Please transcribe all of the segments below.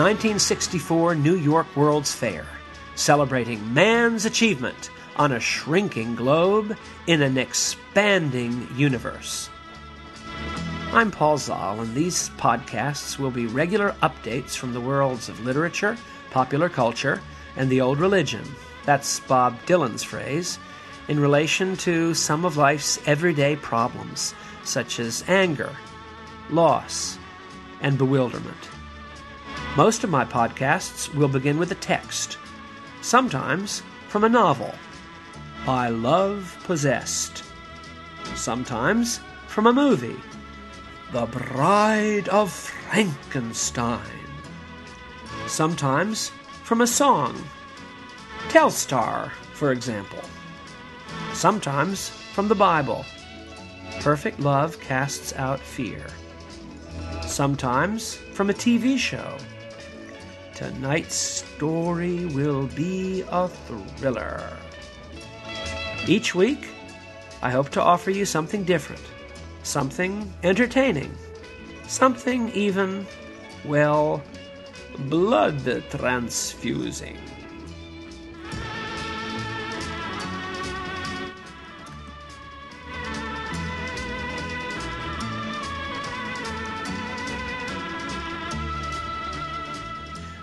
1964 New York World's Fair, celebrating man's achievement on a shrinking globe in an expanding universe. I'm Paul Zoll, and these podcasts will be regular updates from the worlds of literature, popular culture, and the old religion, that's Bob Dylan's phrase, in relation to some of life's everyday problems, such as anger, loss, and bewilderment. Most of my podcasts will begin with a text, sometimes from a novel, by Love Possessed, sometimes from a movie, The Bride of Frankenstein, sometimes from a song, Telstar, for example, sometimes from the Bible, Perfect Love Casts Out Fear, sometimes from a TV show, Tonight's Story Will Be a Thriller. Each week, I hope to offer you something different, something entertaining, something even, well, blood transfusing.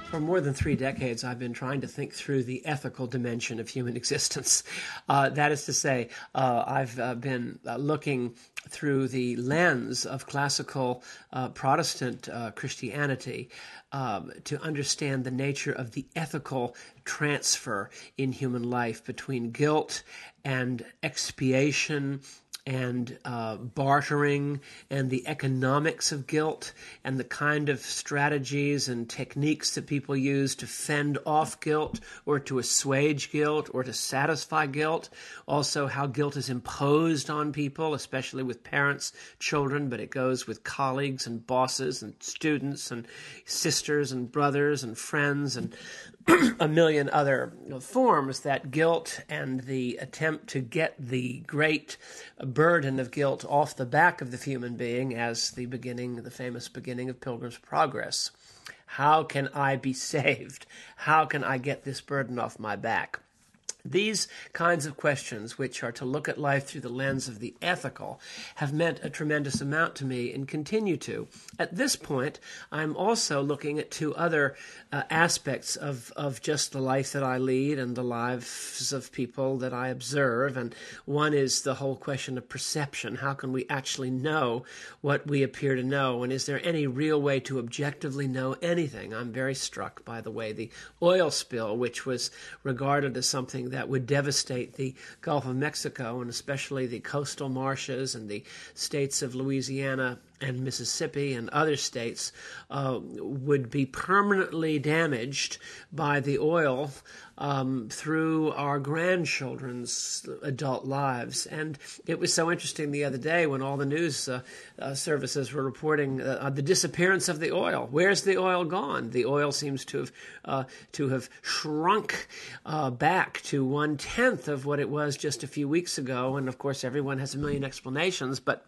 For more than 3 decades, I've been trying to think through the ethical dimension of human existence. That is to say, I've been looking through the lens of classical Protestant Christianity to understand the nature of the ethical transfer in human life between guilt and expiation and bartering and the economics of guilt and the kind of strategies and techniques that people use to fend off guilt or to assuage guilt or to satisfy guilt. Also, how guilt is imposed on people, especially with parents, children, but it goes with colleagues and bosses and students and sisters and brothers and friends and a million other forms that guilt and the attempt to get the great burden of guilt off the back of the human being as the beginning, the famous beginning of Pilgrim's Progress. How can I be saved? How can I get this burden off my back? These kinds of questions, which are to look at life through the lens of the ethical, have meant a tremendous amount to me and continue to. At this point, I'm also looking at two other aspects of just the life that I lead and the lives of people that I observe. And one is the whole question of perception. How can we actually know what we appear to know? And is there any real way to objectively know anything? I'm very struck by the way the oil spill, which was regarded as something that would devastate the Gulf of Mexico and especially the coastal marshes and the states of Louisiana and Mississippi and other states, would be permanently damaged by the oil through our grandchildren's adult lives. And it was so interesting the other day when all the news services were reporting the disappearance of the oil. Where's the oil gone? The oil seems to have shrunk back to 1/10 of what it was just a few weeks ago. And of course, everyone has a million explanations, but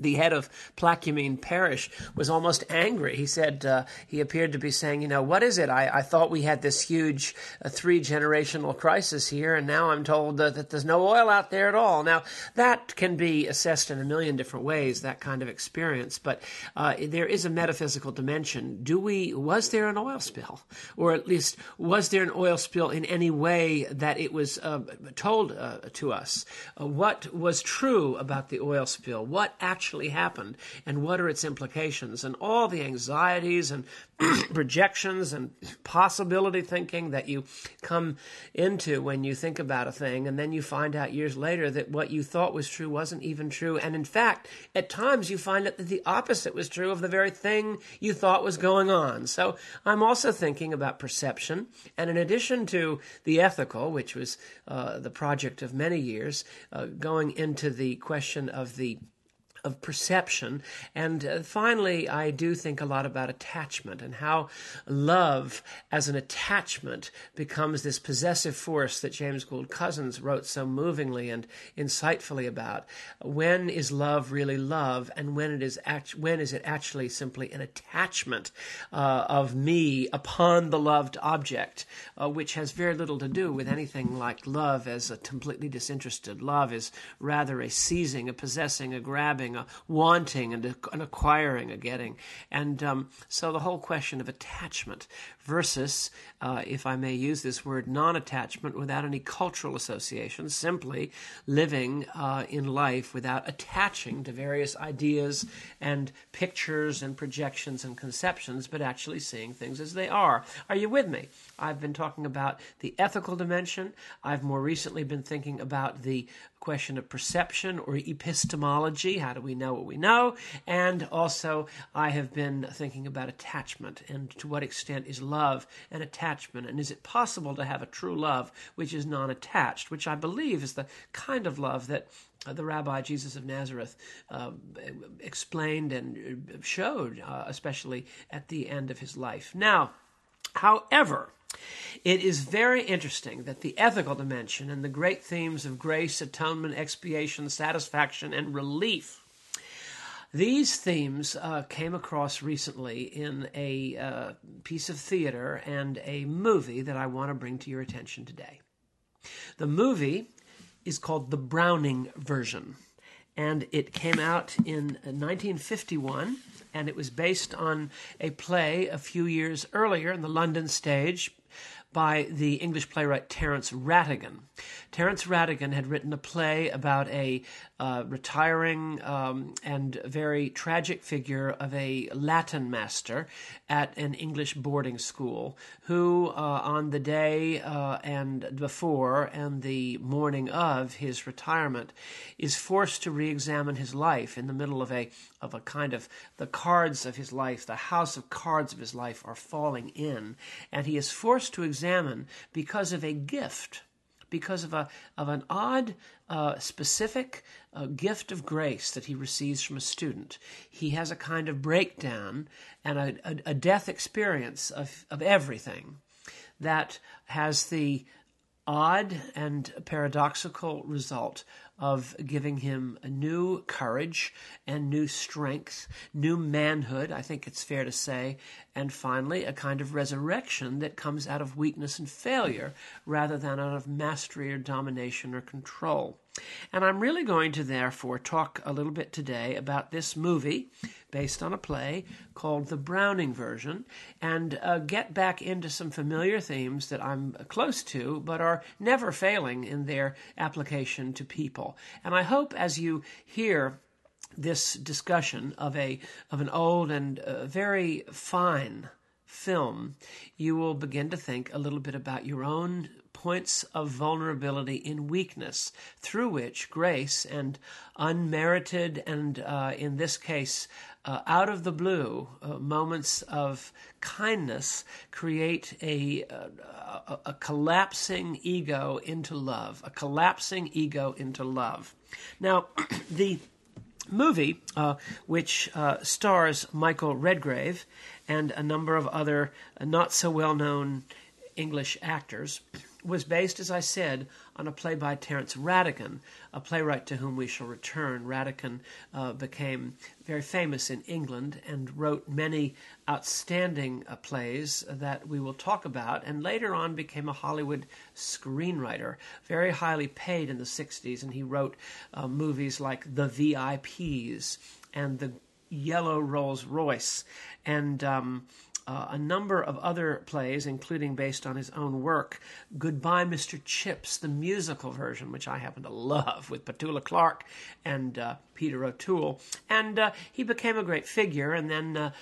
the head of Plaquemines Parish was almost angry. He said he appeared to be saying, what is it? I thought we had this huge three-generational crisis here, and now I'm told that there's no oil out there at all. Now, that can be assessed in a million different ways, that kind of experience, but there is a metaphysical dimension. Was there an oil spill? Or at least, was there an oil spill in any way that it was told to us? What was true about the oil spill? What actually happened, and what are its implications, and all the anxieties and projections and possibility thinking that you come into when you think about a thing, and then you find out years later that what you thought was true wasn't even true, and in fact, at times you find out that the opposite was true of the very thing you thought was going on. So I'm also thinking about perception, and in addition to the ethical, which was the project of many years, going into the question of the of perception. And finally, I do think a lot about attachment and how love as an attachment becomes this possessive force that James Gould Cousins wrote so movingly and insightfully about. When is love really love, and when is it actually simply an attachment of me upon the loved object, which has very little to do with anything like love as a completely disinterested love, is rather a seizing, a possessing, a grabbing, a wanting, and an acquiring, a getting. And so the whole question of attachment versus, if I may use this word, non-attachment without any cultural association, simply living in life without attaching to various ideas and pictures and projections and conceptions, but actually seeing things as they are. Are you with me? I've been talking about the ethical dimension. I've more recently been thinking about the question of perception or epistemology, how do we know what we know, and also I have been thinking about attachment and to what extent is love an attachment, and is it possible to have a true love which is non-attached, which I believe is the kind of love that the Rabbi Jesus of Nazareth explained and showed, especially at the end of his life. Now, however, it is very interesting that the ethical dimension and the great themes of grace, atonement, expiation, satisfaction, and relief, these themes came across recently in a piece of theater and a movie that I want to bring to your attention today. The movie is called The Browning Version, and it came out in 1951, and it was based on a play a few years earlier in the London stage by the English playwright Terence Rattigan. Terence Rattigan had written a play about a retiring and very tragic figure of a Latin master at an English boarding school who, on the day and before and the morning of his retirement, is forced to re-examine his life in the middle of a kind of the cards of his life, the house of cards of his life are falling in, and he is forced to examine because of a gift, because of an odd specific gift of grace that he receives from a student. He has a kind of breakdown and a death experience of everything that has the odd and paradoxical result of giving him a new courage and new strength, new manhood, I think it's fair to say, and finally a kind of resurrection that comes out of weakness and failure rather than out of mastery or domination or control. And I'm really going to therefore talk a little bit today about this movie based on a play called The Browning Version, and get back into some familiar themes that I'm close to but are never failing in their application to people. And I hope as you hear this discussion of an old and very fine film, you will begin to think a little bit about your own points of vulnerability in weakness, through which grace and unmerited and, in this case, out of the blue, moments of kindness create a collapsing ego into love, a collapsing ego into love. Now, the movie, which stars Michael Redgrave and a number of other not-so-well-known English actors, was based, as I said, on a play by Terence Rattigan, a playwright to whom we shall return. Rattigan became very famous in England and wrote many outstanding plays that we will talk about, and later on became a Hollywood screenwriter, very highly paid in the 60s, and he wrote movies like The VIPs and The Yellow Rolls-Royce, and a number of other plays, including based on his own work, Goodbye, Mr. Chips, the musical version, which I happen to love, with Petula Clark and Peter O'Toole. And he became a great figure and then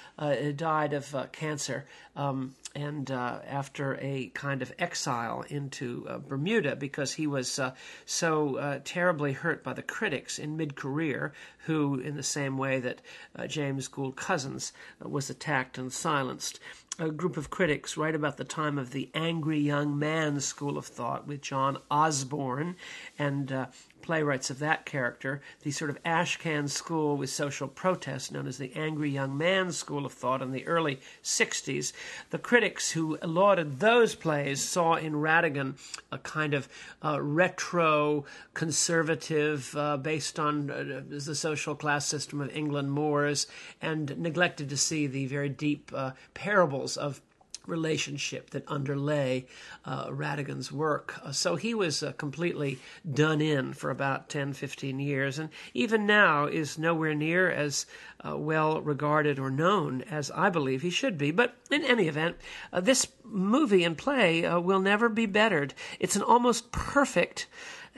died of cancer and after a kind of exile into Bermuda, because he was so terribly hurt by the critics in mid-career, who, in the same way that James Gould Cousins was attacked and silenced, a group of critics right about the time of the Angry Young Man school of thought with John Osborne and playwrights of that character, the sort of ashcan school with social protest known as the angry young man school of thought in the early 60s, the critics who lauded those plays saw in Rattigan a kind of retro-conservative based on the social class system of England Moors, and neglected to see the very deep parables of relationship that underlay Rattigan's work. So he was completely done in for about 10, 15 years, and even now is nowhere near as well regarded or known as I believe he should be. But in any event, this movie and play will never be bettered. It's an almost perfect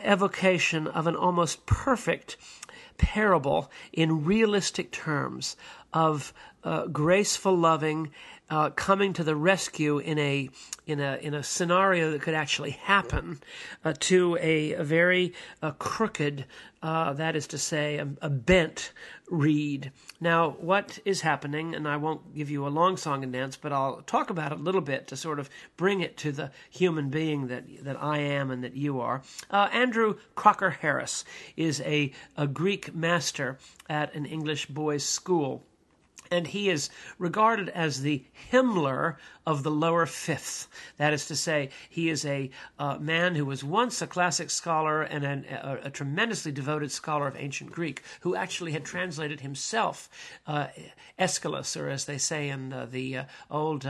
evocation of an almost perfect parable in realistic terms of graceful loving, coming to the rescue in a scenario that could actually happen to a very crooked, that is to say, a bent reed. Now, what is happening, and I won't give you a long song and dance, but I'll talk about it a little bit to sort of bring it to the human being that I am and that you are. Andrew Crocker Harris is a Greek master at an English boys' school, and he is regarded as the hymnler of the lower fifth. That is to say, he is a man who was once a classic scholar and a tremendously devoted scholar of ancient Greek, who actually had translated himself Aeschylus, or as they say in the old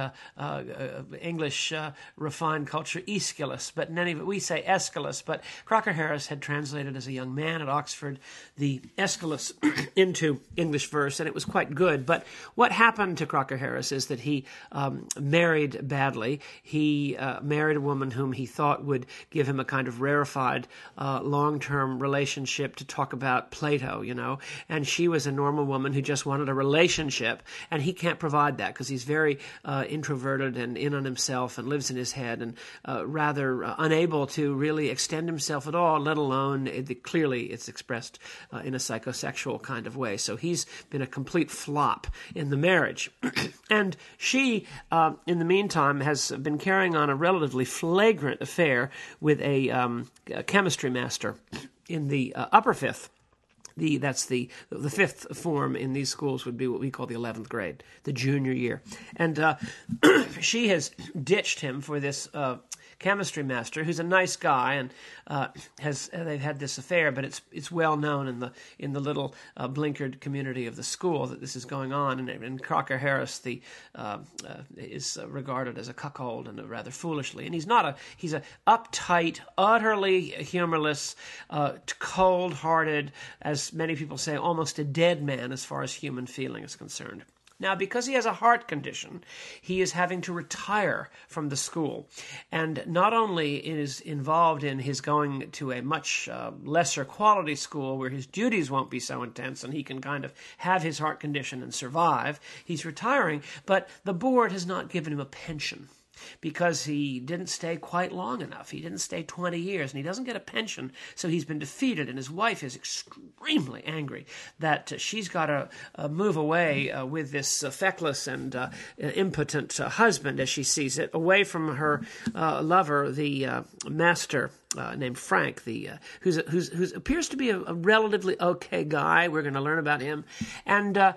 English refined culture, Aeschylus. But in any, we say Aeschylus, but Crocker Harris had translated as a young man at Oxford the Aeschylus into English verse, and it was quite good. But what happened to Crocker Harris is that he married badly. He married a woman whom he thought would give him a kind of rarefied long-term relationship to talk about Plato, you know, and she was a normal woman who just wanted a relationship, and he can't provide that because he's very introverted and in on himself and lives in his head and rather unable to really extend himself at all, let alone clearly it's expressed in a psychosexual kind of way. So he's been a complete flop in the marriage. And she, in the meantime, has been carrying on a relatively flagrant affair with a chemistry master in the upper fifth. That's the fifth form in these schools would be what we call the 11th grade, the junior year. And she has ditched him for this chemistry master, who's a nice guy, and they've had this affair, but it's well known in the little blinkered community of the school that this is going on, and Crocker Harris is regarded as a cuckold, and rather foolishly, and he's a uptight, utterly humorless, cold-hearted, as many people say, almost a dead man as far as human feeling is concerned. Now, because he has a heart condition, he is having to retire from the school, and not only is involved in his going to a much lesser quality school where his duties won't be so intense and he can kind of have his heart condition and survive, he's retiring, but the board has not given him a pension, because he didn't stay quite long enough. He didn't stay 20 years, and he doesn't get a pension, so he's been defeated, and his wife is extremely angry that she's got to move away with this feckless and impotent husband, as she sees it, away from her lover, the master named Frank, who appears to be a relatively okay guy. We're going to learn about him. And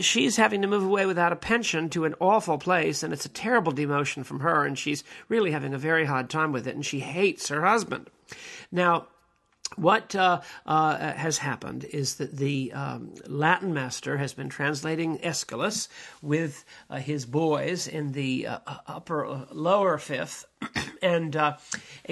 she's having to move away without a pension to an awful place, and it's a terrible demotion from her, and she's really having a very hard time with it, and she hates her husband. Now, what has happened is that the Latin master has been translating Aeschylus with his boys in the lower fifth, and a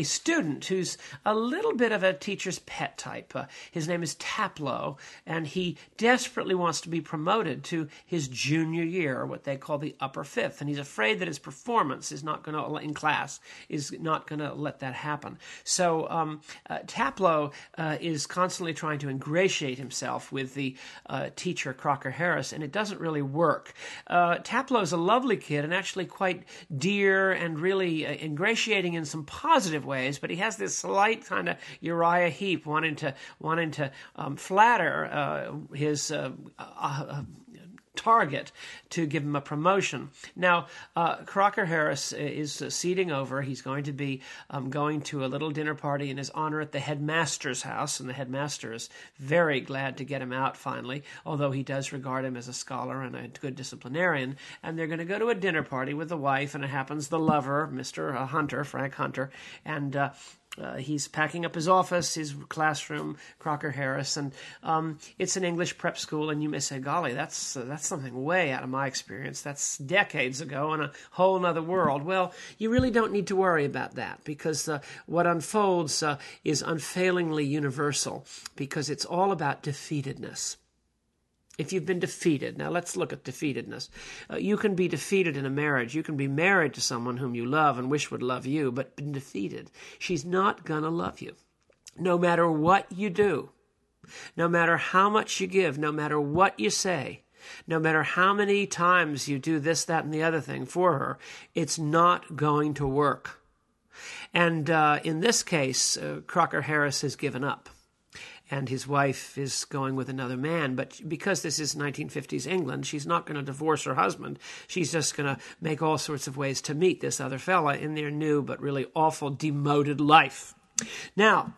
student who's a little bit of a teacher's pet type. His name is Taplow, and he desperately wants to be promoted to his junior year, or what they call the upper fifth, and he's afraid that his performance is not going to let that happen. So Taplow is constantly trying to ingratiate himself with the teacher, Crocker Harris, and it doesn't really work. Taplow's a lovely kid and actually quite dear and really ingratiating in some positive ways, but he has this slight kind of Uriah Heep wanting to flatter his target to give him a promotion. Now, Crocker-Harris is seeding over. He's going to be going to a little dinner party in his honor at the headmaster's house, and the headmaster is very glad to get him out finally, although he does regard him as a scholar and a good disciplinarian. And they're going to go to a dinner party with the wife, and it happens the lover, Mr. Hunter, Frank Hunter, and he's packing up his office, his classroom, Crocker-Harris, and it's an English prep school, and you may say, golly, that's something way out of my experience. That's decades ago in a whole other world. Well, you really don't need to worry about that, because what unfolds is unfailingly universal, because it's all about defeatedness. If you've been defeated, now let's look at defeatedness. You can be defeated in a marriage. You can be married to someone whom you love and wish would love you, but been defeated. She's not going to love you. No matter what you do, no matter how much you give, no matter what you say, no matter how many times you do this, that, and the other thing for her, it's not going to work. And in this case, Crocker-Harris has given up. And his wife is going with another man. But because this is 1950s England, she's not going to divorce her husband. She's just going to make all sorts of ways to meet this other fella in their new but really awful demoted life. Now,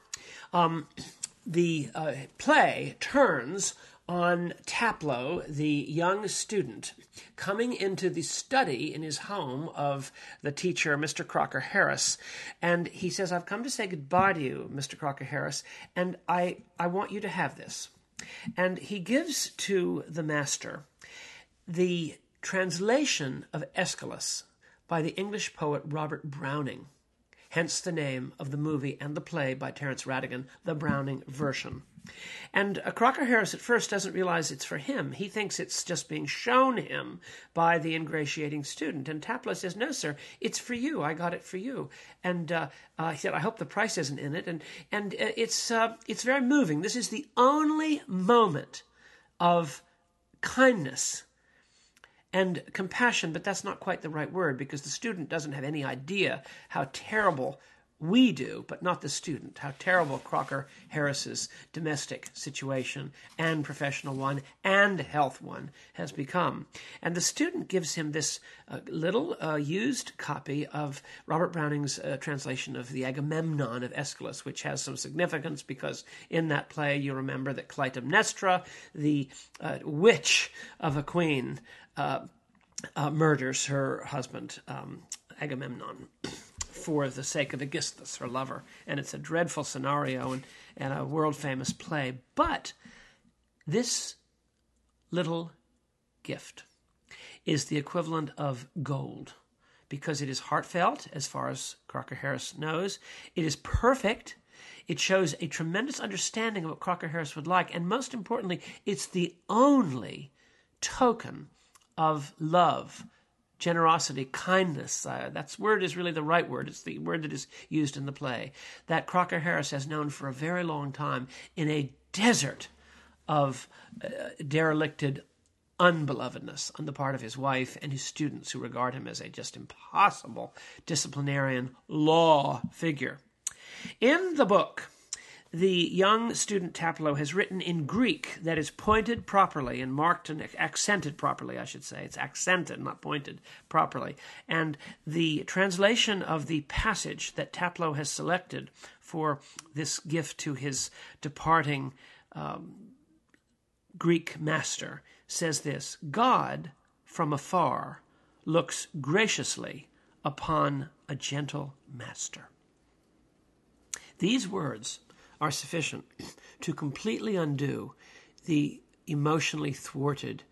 the play turns on Taplow, the young student, coming into the study in his home of the teacher, Mr. Crocker-Harris. And he says, I've come to say goodbye to you, Mr. Crocker-Harris, and I want you to have this. And he gives to the master the translation of Aeschylus by the English poet Robert Browning, hence the name of the movie and the play by Terence Rattigan, The Browning Version. And Crocker-Harris at first doesn't realize it's for him. He thinks it's just being shown him by the ingratiating student. And Taplow says, no, sir, it's for you. I got it for you. And he said, I hope the price isn't in it. And it's very moving. This is the only moment of kindness and compassion, but that's not quite the right word, because the student doesn't have any idea how terrible we do, but not the student, how terrible Crocker-Harris's domestic situation and professional one and health one has become. And the student gives him this little used copy of Robert Browning's translation of the Agamemnon of Aeschylus, which has some significance because in that play you remember that Clytemnestra, the witch of a queen, murders her husband, Agamemnon, for the sake of Aegisthus, her lover. And it's a dreadful scenario and a world-famous play. But this little gift is the equivalent of gold, because it is heartfelt, as far as Crocker-Harris knows. It is perfect. It shows a tremendous understanding of what Crocker-Harris would like. And most importantly, it's the only token of love, generosity, kindness. That word is really the right word. It's the word that is used in the play that Crocker-Harris has known for a very long time in a desert of derelicted unbelovedness on the part of his wife and his students, who regard him as a just impossible disciplinarian law figure. In the book, the young student Taplow has written in Greek that is pointed properly and marked and accented properly, I should say. It's accented, not pointed, properly. And the translation of the passage that Taplow has selected for this gift to his departing Greek master says this: God from afar looks graciously upon a gentle master. These words are sufficient to completely undo the emotionally thwarted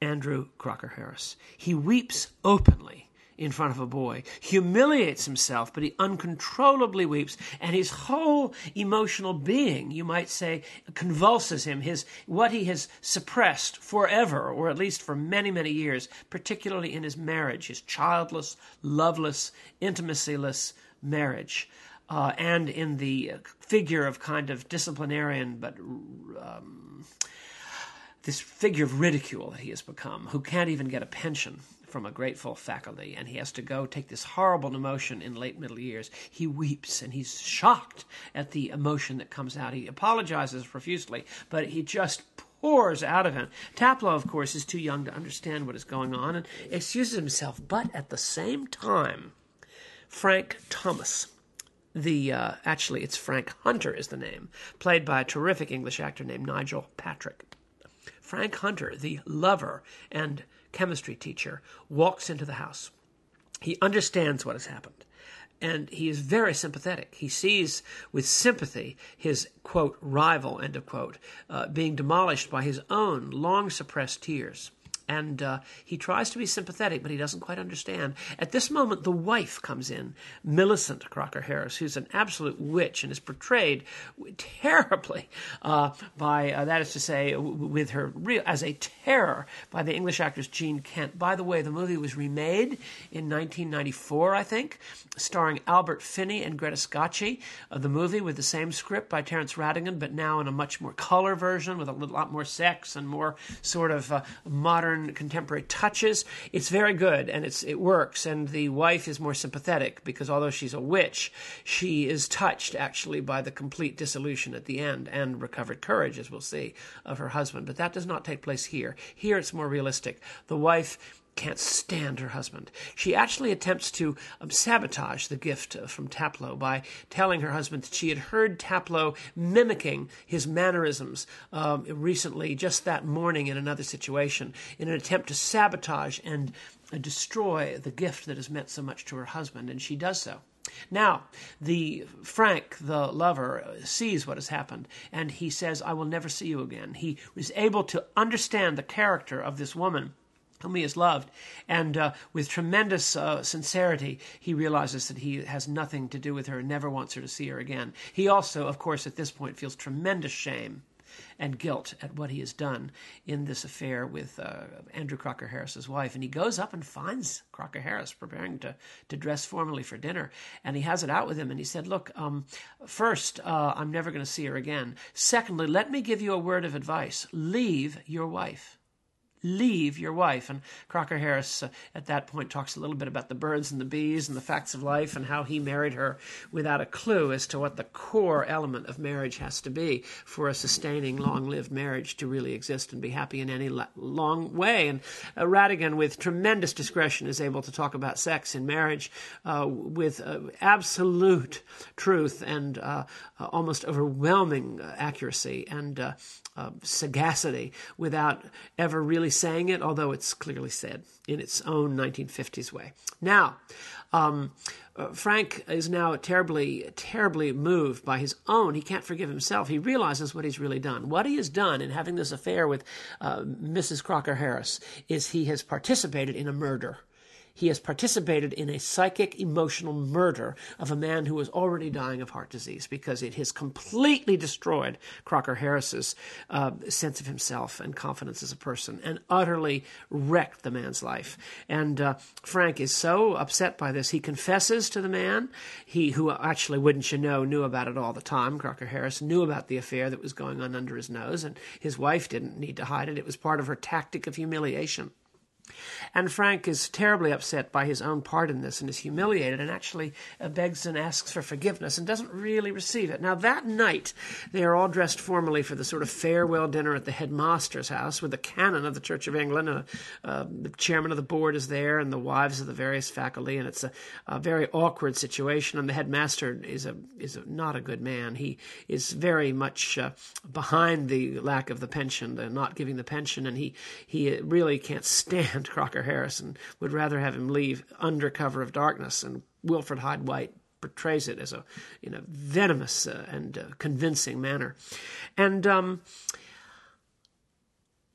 Andrew Crocker-Harris. He weeps openly in front of a boy, humiliates himself, but he uncontrollably weeps, and his whole emotional being, you might say, convulses him. What he has suppressed forever, or at least for many, many years, particularly in his marriage, his childless, loveless, intimacy-less marriage, and in the figure of kind of disciplinarian, but this figure of ridicule that he has become, who can't even get a pension from a grateful faculty, and he has to go take this horrible demotion in late middle years. He weeps, and he's shocked at the emotion that comes out. He apologizes profusely, but he just pours out of him. Taplow, of course, is too young to understand what is going on and excuses himself. But at the same time, Frank Thomas, actually it's Frank Hunter is the name, played by a terrific English actor named Nigel Patrick. Frank Hunter, the lover and chemistry teacher, walks into the house. He understands what has happened, and he is very sympathetic. He sees with sympathy his, quote, rival, end of quote, being demolished by his own long-suppressed tears. And he tries to be sympathetic, but he doesn't quite understand. At this moment, the wife comes in, Millicent Crocker-Harris, who's an absolute witch and is portrayed terribly as a terror by the English actress Jean Kent. By the way, the movie was remade in 1994, I think, starring Albert Finney and Greta Scacchi, the movie with the same script by Terence Rattigan, but now in a much more color version with a lot more sex and more sort of modern contemporary touches. It's very good, and it works, and the wife is more sympathetic because although she's a witch, she is touched actually by the complete dissolution at the end and recovered courage, as we'll see, of her husband. But that does not take place here. Here it's more realistic. The wife can't stand her husband. She actually attempts to sabotage the gift from Taplow by telling her husband that she had heard Taplow mimicking his mannerisms recently, just that morning in another situation, in an attempt to sabotage and destroy the gift that has meant so much to her husband, and she does so. Now, Frank, the lover, sees what has happened, and he says, "I will never see you again." He was able to understand the character of this woman whom he has loved, and with tremendous sincerity, he realizes that he has nothing to do with her and never wants her to see her again. He also, of course, at this point, feels tremendous shame and guilt at what he has done in this affair with Andrew Crocker Harris's wife. And he goes up and finds Crocker Harris preparing to dress formally for dinner. And he has it out with him. And he said, "Look, first, I'm never going to see her again. Secondly, let me give you a word of advice. Leave your wife. Leave your wife." And Crocker Harris at that point talks a little bit about the birds and the bees and the facts of life and how he married her without a clue as to what the core element of marriage has to be for a sustaining, long-lived marriage to really exist and be happy in any long way. And Rattigan, with tremendous discretion, is able to talk about sex in marriage with absolute truth and almost overwhelming accuracy and sagacity without ever really saying it, although it's clearly said in its own 1950s way. Now, Frank is now terribly, terribly moved by his own. He can't forgive himself. He realizes what he's really done. What he has done in having this affair with Mrs. Crocker Harris is he has participated in a murder. He has participated in a psychic, emotional murder of a man who was already dying of heart disease because it has completely destroyed Crocker Harris's sense of himself and confidence as a person and utterly wrecked the man's life. And Frank is so upset by this, he confesses to the man, he who actually, wouldn't you know, knew about it all the time. Crocker Harris knew about the affair that was going on under his nose, and his wife didn't need to hide it. It was part of her tactic of humiliation. And Frank is terribly upset by his own part in this and is humiliated and actually begs and asks for forgiveness and doesn't really receive it. Now, that night, they are all dressed formally for the sort of farewell dinner at the headmaster's house with the canon of the Church of England and the chairman of the board is there and the wives of the various faculty, and it's a very awkward situation, and the headmaster is not a good man. He is very much behind the lack of the pension, the not giving the pension, and he really can't stand Crocker Harris and would rather have him leave under cover of darkness, and Wilfred Hyde White portrays it as a venomous and convincing manner. And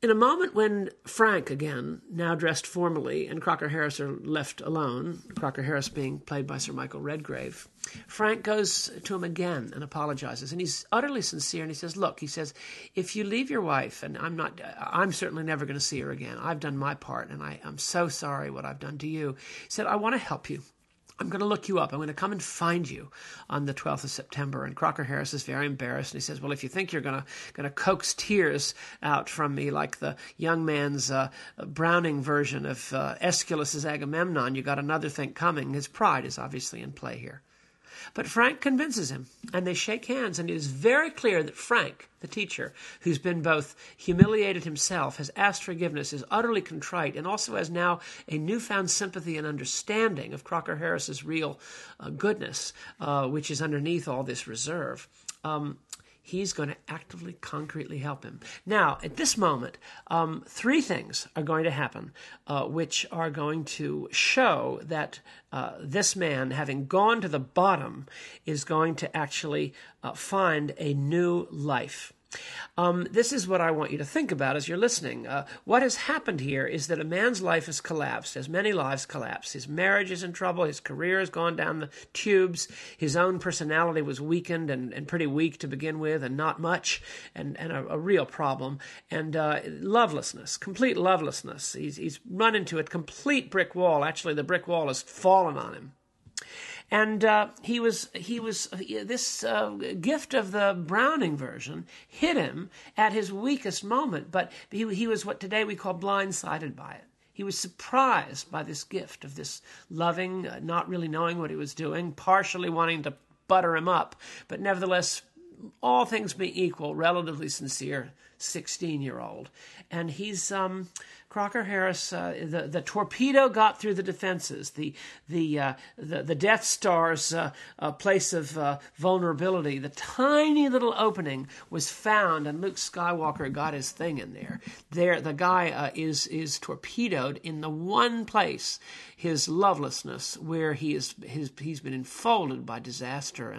in a moment when Frank, again, now dressed formally, and Crocker Harris are left alone, Crocker Harris being played by Sir Michael Redgrave, Frank goes to him again and apologizes. And he's utterly sincere, and he says, "Look," he says, "if you leave your wife, and I'm certainly never going to see her again. I've done my part, and I'm so sorry what I've done to you." He said, "I want to help you. I'm going to look you up. I'm going to come and find you on the 12th of September. And Crocker Harris is very embarrassed, and he says, "Well, if you think you're going to coax tears out from me like the young man's Browning version of Aeschylus's Agamemnon, you got another thing coming." His pride is obviously in play here. But Frank convinces him, and they shake hands, and it is very clear that Frank, the teacher, who's been both humiliated himself, has asked forgiveness, is utterly contrite, and also has now a newfound sympathy and understanding of Crocker Harris's real goodness, which is underneath all this reserve. He's going to actively, concretely help him. Now, at this moment, three things are going to happen, which are going to show that this man, having gone to the bottom, is going to actually find a new life. This is what I want you to think about as you're listening. What has happened here is that a man's life has collapsed, as many lives collapse. His marriage is in trouble, his career has gone down the tubes, his own personality was weakened and pretty weak to begin with and not much, and a real problem, and lovelessness, complete lovelessness. He's run into a complete brick wall. Actually, the brick wall has fallen on him. And this gift of the Browning version hit him at his weakest moment, but he was what today we call blindsided by it. He was surprised by this gift of this loving, not really knowing what he was doing, partially wanting to butter him up, but nevertheless, all things being equal, relatively sincere 16-year-old. And he's... Crocker Harris, the torpedo got through the defenses. The Death Star's place of vulnerability, the tiny little opening was found, and Luke Skywalker got his thing in there. There, the guy is torpedoed in the one place, his lovelessness, where he's been enfolded by disaster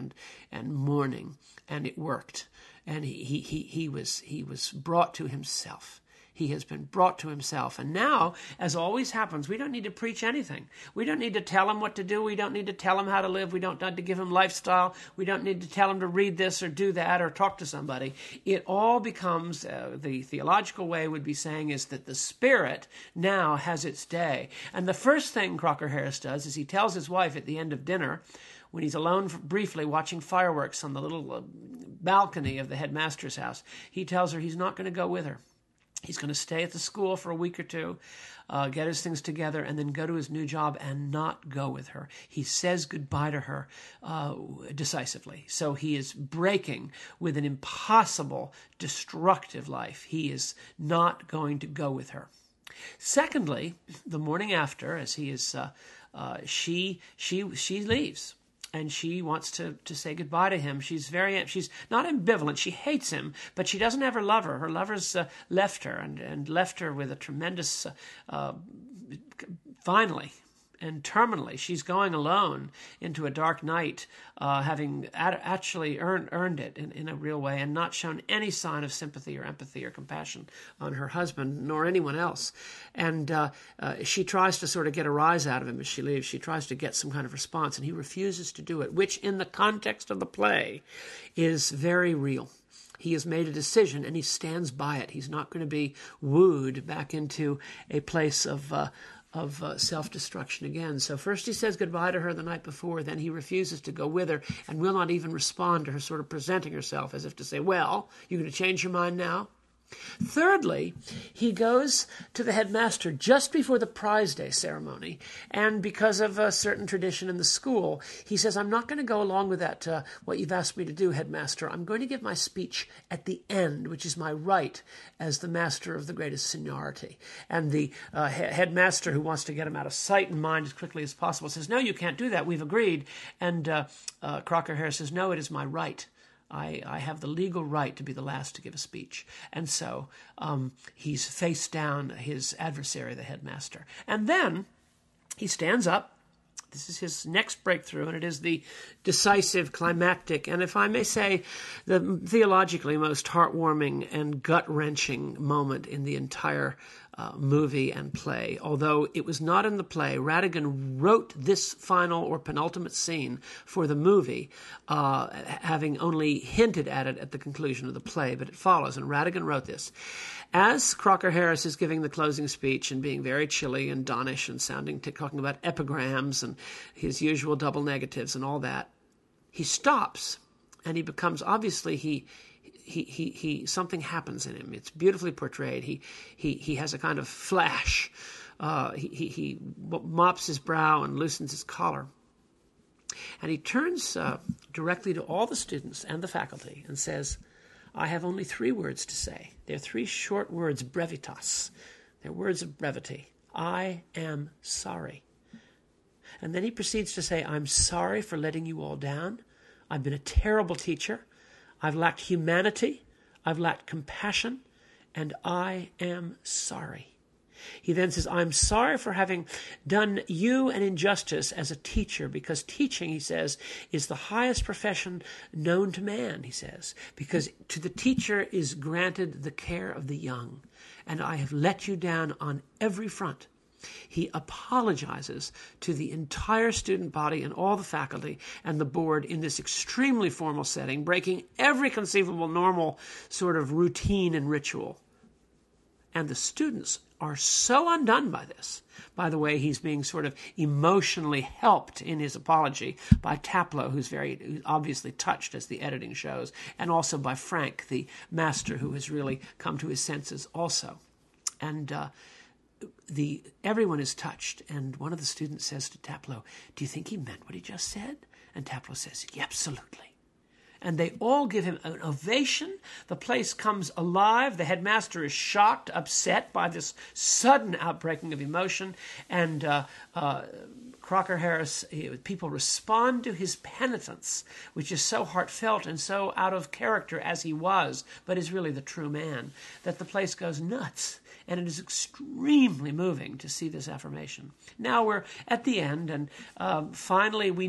and mourning, and it worked, and he was brought to himself. He has been brought to himself. And now, as always happens, we don't need to preach anything. We don't need to tell him what to do. We don't need to tell him how to live. We don't need to give him lifestyle. We don't need to tell him to read this or do that or talk to somebody. It all becomes, the theological way would be saying, is that the Spirit now has its day. And the first thing Crocker Harris does is he tells his wife at the end of dinner, when he's alone briefly watching fireworks on the little balcony of the headmaster's house, he tells her he's not going to go with her. He's going to stay at the school for a week or two, get his things together, and then go to his new job and not go with her. He says goodbye to her decisively. So he is breaking with an impossible, destructive life. He is not going to go with her. Secondly, the morning after, as he is, she leaves. And she wants to say goodbye to him. She's not ambivalent. She hates him, but she doesn't have her lover. Her lover's left her and left her with a tremendous, finally and terminally. She's going alone into a dark night, having actually earned it in a real way and not shown any sign of sympathy or empathy or compassion on her husband nor anyone else. And she tries to sort of get a rise out of him as she leaves. She tries to get some kind of response, and he refuses to do it, which in the context of the play is very real. He has made a decision, and he stands by it. He's not going to be wooed back into a place of self-destruction again. So first he says goodbye to her the night before, then he refuses to go with her and will not even respond to her sort of presenting herself as if to say, well, you're going to change your mind now? Thirdly, he goes to the headmaster just before the prize day ceremony, and because of a certain tradition in the school, he says, I'm not going to go along with that, what you've asked me to do, headmaster. I'm going to give my speech at the end, which is my right as the master of the greatest seniority. And the headmaster, who wants to get him out of sight and mind as quickly as possible, says, no, you can't do that. We've agreed. And Crocker Harris says, no, it is my right. I have the legal right to be the last to give a speech. And so he's faced down his adversary, the headmaster. And then he stands up. This is his next breakthrough, and it is the decisive, climactic, and if I may say, the theologically most heartwarming and gut-wrenching moment in the entire movie and play. Although it was not in the play, Rattigan wrote this final or penultimate scene for the movie, having only hinted at it at the conclusion of the play, but it follows, and Rattigan wrote this. As Crocker Harris is giving the closing speech and being very chilly and donnish and talking about epigrams and his usual double negatives and all that, he stops, and he becomes, obviously, he something happens in him. It's beautifully portrayed. He has a kind of flash. He mops his brow and loosens his collar. And he turns directly to all the students and the faculty and says, I have only three words to say. They're three short words, brevitas. They're words of brevity. I am sorry. And then he proceeds to say, I'm sorry for letting you all down. I've been a terrible teacher. I've lacked humanity. I've lacked compassion. And I am sorry. He then says, I'm sorry for having done you an injustice as a teacher, because teaching, he says, is the highest profession known to man, he says, because to the teacher is granted the care of the young, and I have let you down on every front. He apologizes to the entire student body and all the faculty and the board in this extremely formal setting, breaking every conceivable normal sort of routine and ritual. And the students are so undone by this. By the way, he's being sort of emotionally helped in his apology by Taplow, who's obviously touched, as the editing shows, and also by Frank, the master, who has really come to his senses also. And everyone is touched, and one of the students says to Taplow, do you think he meant what he just said? And Taplow says, yeah, absolutely. And they all give him an ovation. The place comes alive. The headmaster is shocked, upset by this sudden outbreaking of emotion. And Crocker Harris, people respond to his penitence, which is so heartfelt and so out of character as he was, but is really the true man, that the place goes nuts. And it is extremely moving to see this affirmation. Now we're at the end, and finally we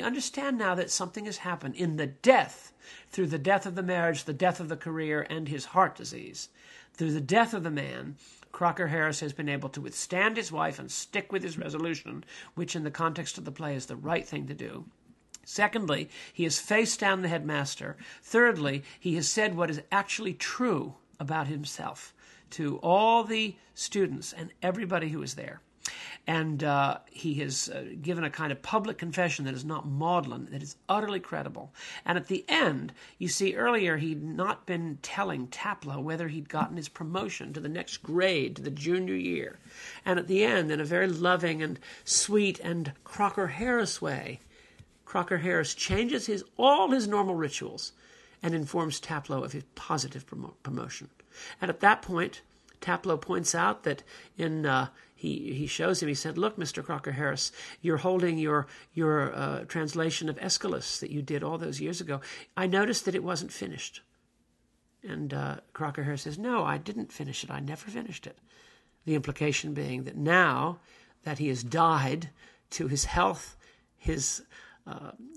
understand now that something has happened in the death, through the death of the marriage, the death of the career, and his heart disease. Through the death of the man, Crocker Harris has been able to withstand his wife and stick with his resolution, which in the context of the play is the right thing to do. Secondly, he has faced down the headmaster. Thirdly, he has said what is actually true about himself to all the students and everybody who is there. And he has given a kind of public confession that is not maudlin, that is utterly credible. And at the end, you see earlier he'd not been telling Taplow whether he'd gotten his promotion to the next grade, to the junior year. And at the end, in a very loving and sweet and Crocker Harris way, Crocker Harris changes all his normal rituals and informs Taplow of his positive promotion. And at that point, Taplow points out that he shows him, he said, look, Mr. Crocker Harris, you're holding your translation of Aeschylus that you did all those years ago. I noticed that it wasn't finished. And Crocker Harris says, no, I didn't finish it. I never finished it. The implication being that now that he has died to his health, his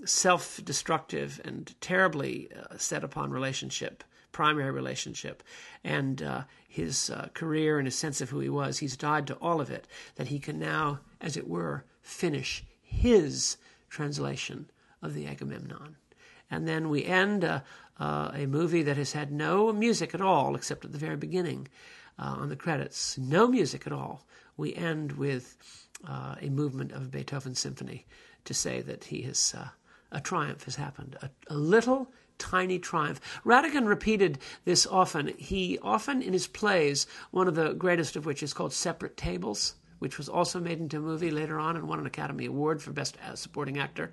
self-destructive and terribly set upon relationship, primary relationship, and his career and his sense of who he was, he's died to all of it, that he can now, as it were, finish his translation of the Agamemnon. And then we end a movie that has had no music at all, except at the very beginning on the credits. No music at all. We end with a movement of Beethoven's symphony to say that he has, a triumph has happened, a little tiny triumph. Rattigan repeated this often. He often, in his plays, one of the greatest of which is called Separate Tables, which was also made into a movie later on and won an Academy Award for Best Supporting Actor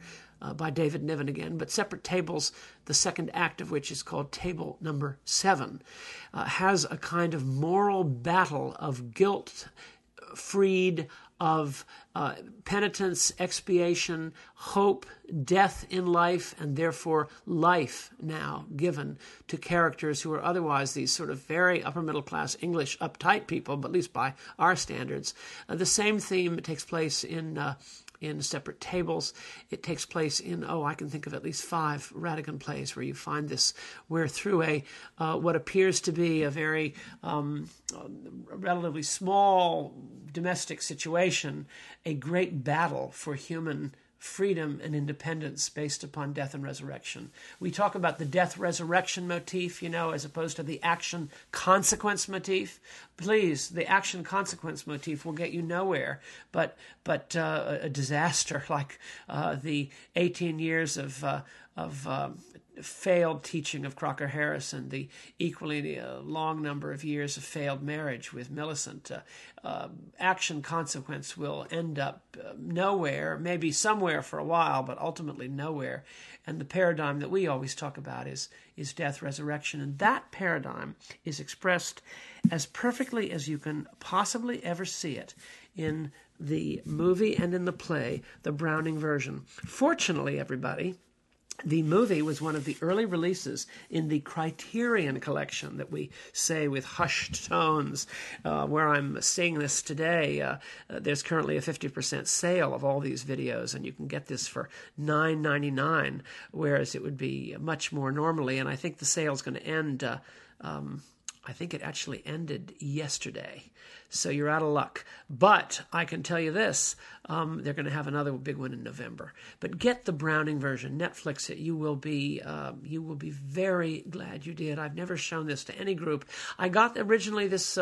by David Niven again. But Separate Tables, the second act of which is called Table Number 7, has a kind of moral battle of guilt, freed of penitence, expiation, hope, death in life, and therefore life now given to characters who are otherwise these sort of very upper-middle-class English uptight people, but at least by our standards. The same theme takes place in Separate Tables. It takes place in, I can think of at least 5 Rattigan plays where you find this, where through what appears to be a very relatively small domestic situation, a great battle for human freedom and independence based upon death and resurrection. We talk about the death-resurrection motif, as opposed to the action-consequence motif. Please, the action-consequence motif will get you nowhere but a disaster like the 18 years of failed teaching of Crocker-Harris and the equally long number of years of failed marriage with Millicent, action consequence will end up nowhere, maybe somewhere for a while, but ultimately nowhere. And the paradigm that we always talk about is death, resurrection. And that paradigm is expressed as perfectly as you can possibly ever see it in the movie and in the play, The Browning Version. Fortunately, everybody, the movie was one of the early releases in the Criterion Collection that we say with hushed tones. Where I'm seeing this today, there's currently a 50% sale of all these videos, and you can get this for $9.99, whereas it would be much more normally. And I think the sale's going to end... I think it actually ended yesterday, so you're out of luck. But I can tell you this, they're going to have another big one in November. But get the Browning Version, Netflix it. You will be very glad you did. I've never shown this to any group. I got originally this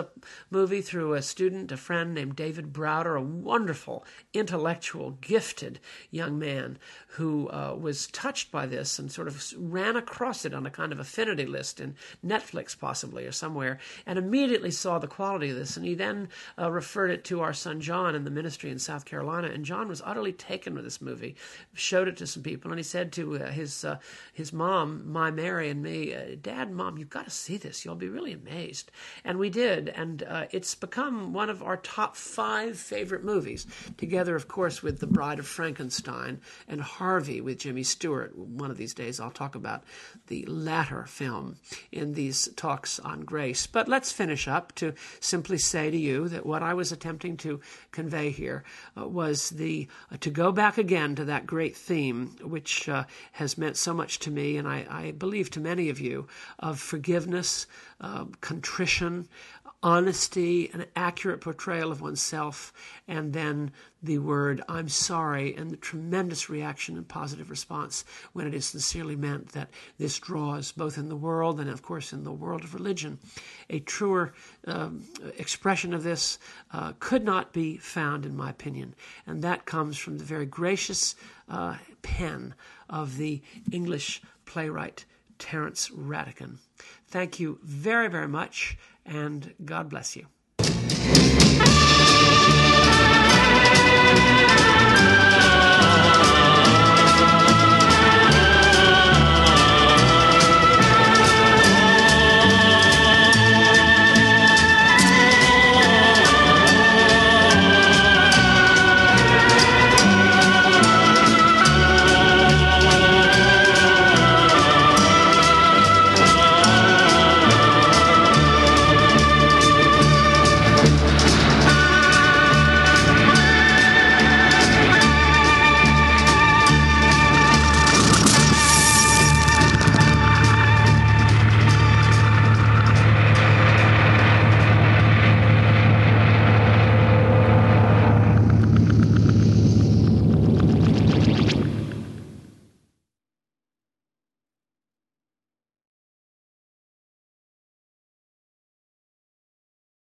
movie through a friend named David Browder, a wonderful, intellectual, gifted young man who was touched by this and sort of ran across it on a kind of affinity list in Netflix possibly or somewhere. And immediately saw the quality of this. And he then referred it to our son John in the ministry in South Carolina. And John was utterly taken with this movie, showed it to some people. And he said to his mom, my Mary, and me, Dad, Mom, you've got to see this. You'll be really amazed. And we did. And it's become one of our top 5 favorite movies, together, of course, with The Bride of Frankenstein and Harvey with Jimmy Stewart. One of these days I'll talk about the latter film in these talks on Grace. But let's finish up to simply say to you that what I was attempting to convey here was to go back again to that great theme, which has meant so much to me, and I believe to many of you, of forgiveness, contrition, honesty, an accurate portrayal of oneself, and then the word, I'm sorry, and the tremendous reaction and positive response when it is sincerely meant, that this draws, both in the world and, of course, in the world of religion, a truer expression of this could not be found, in my opinion. And that comes from the very gracious pen of the English playwright Terence Rattigan. Thank you very, very much, and God bless you.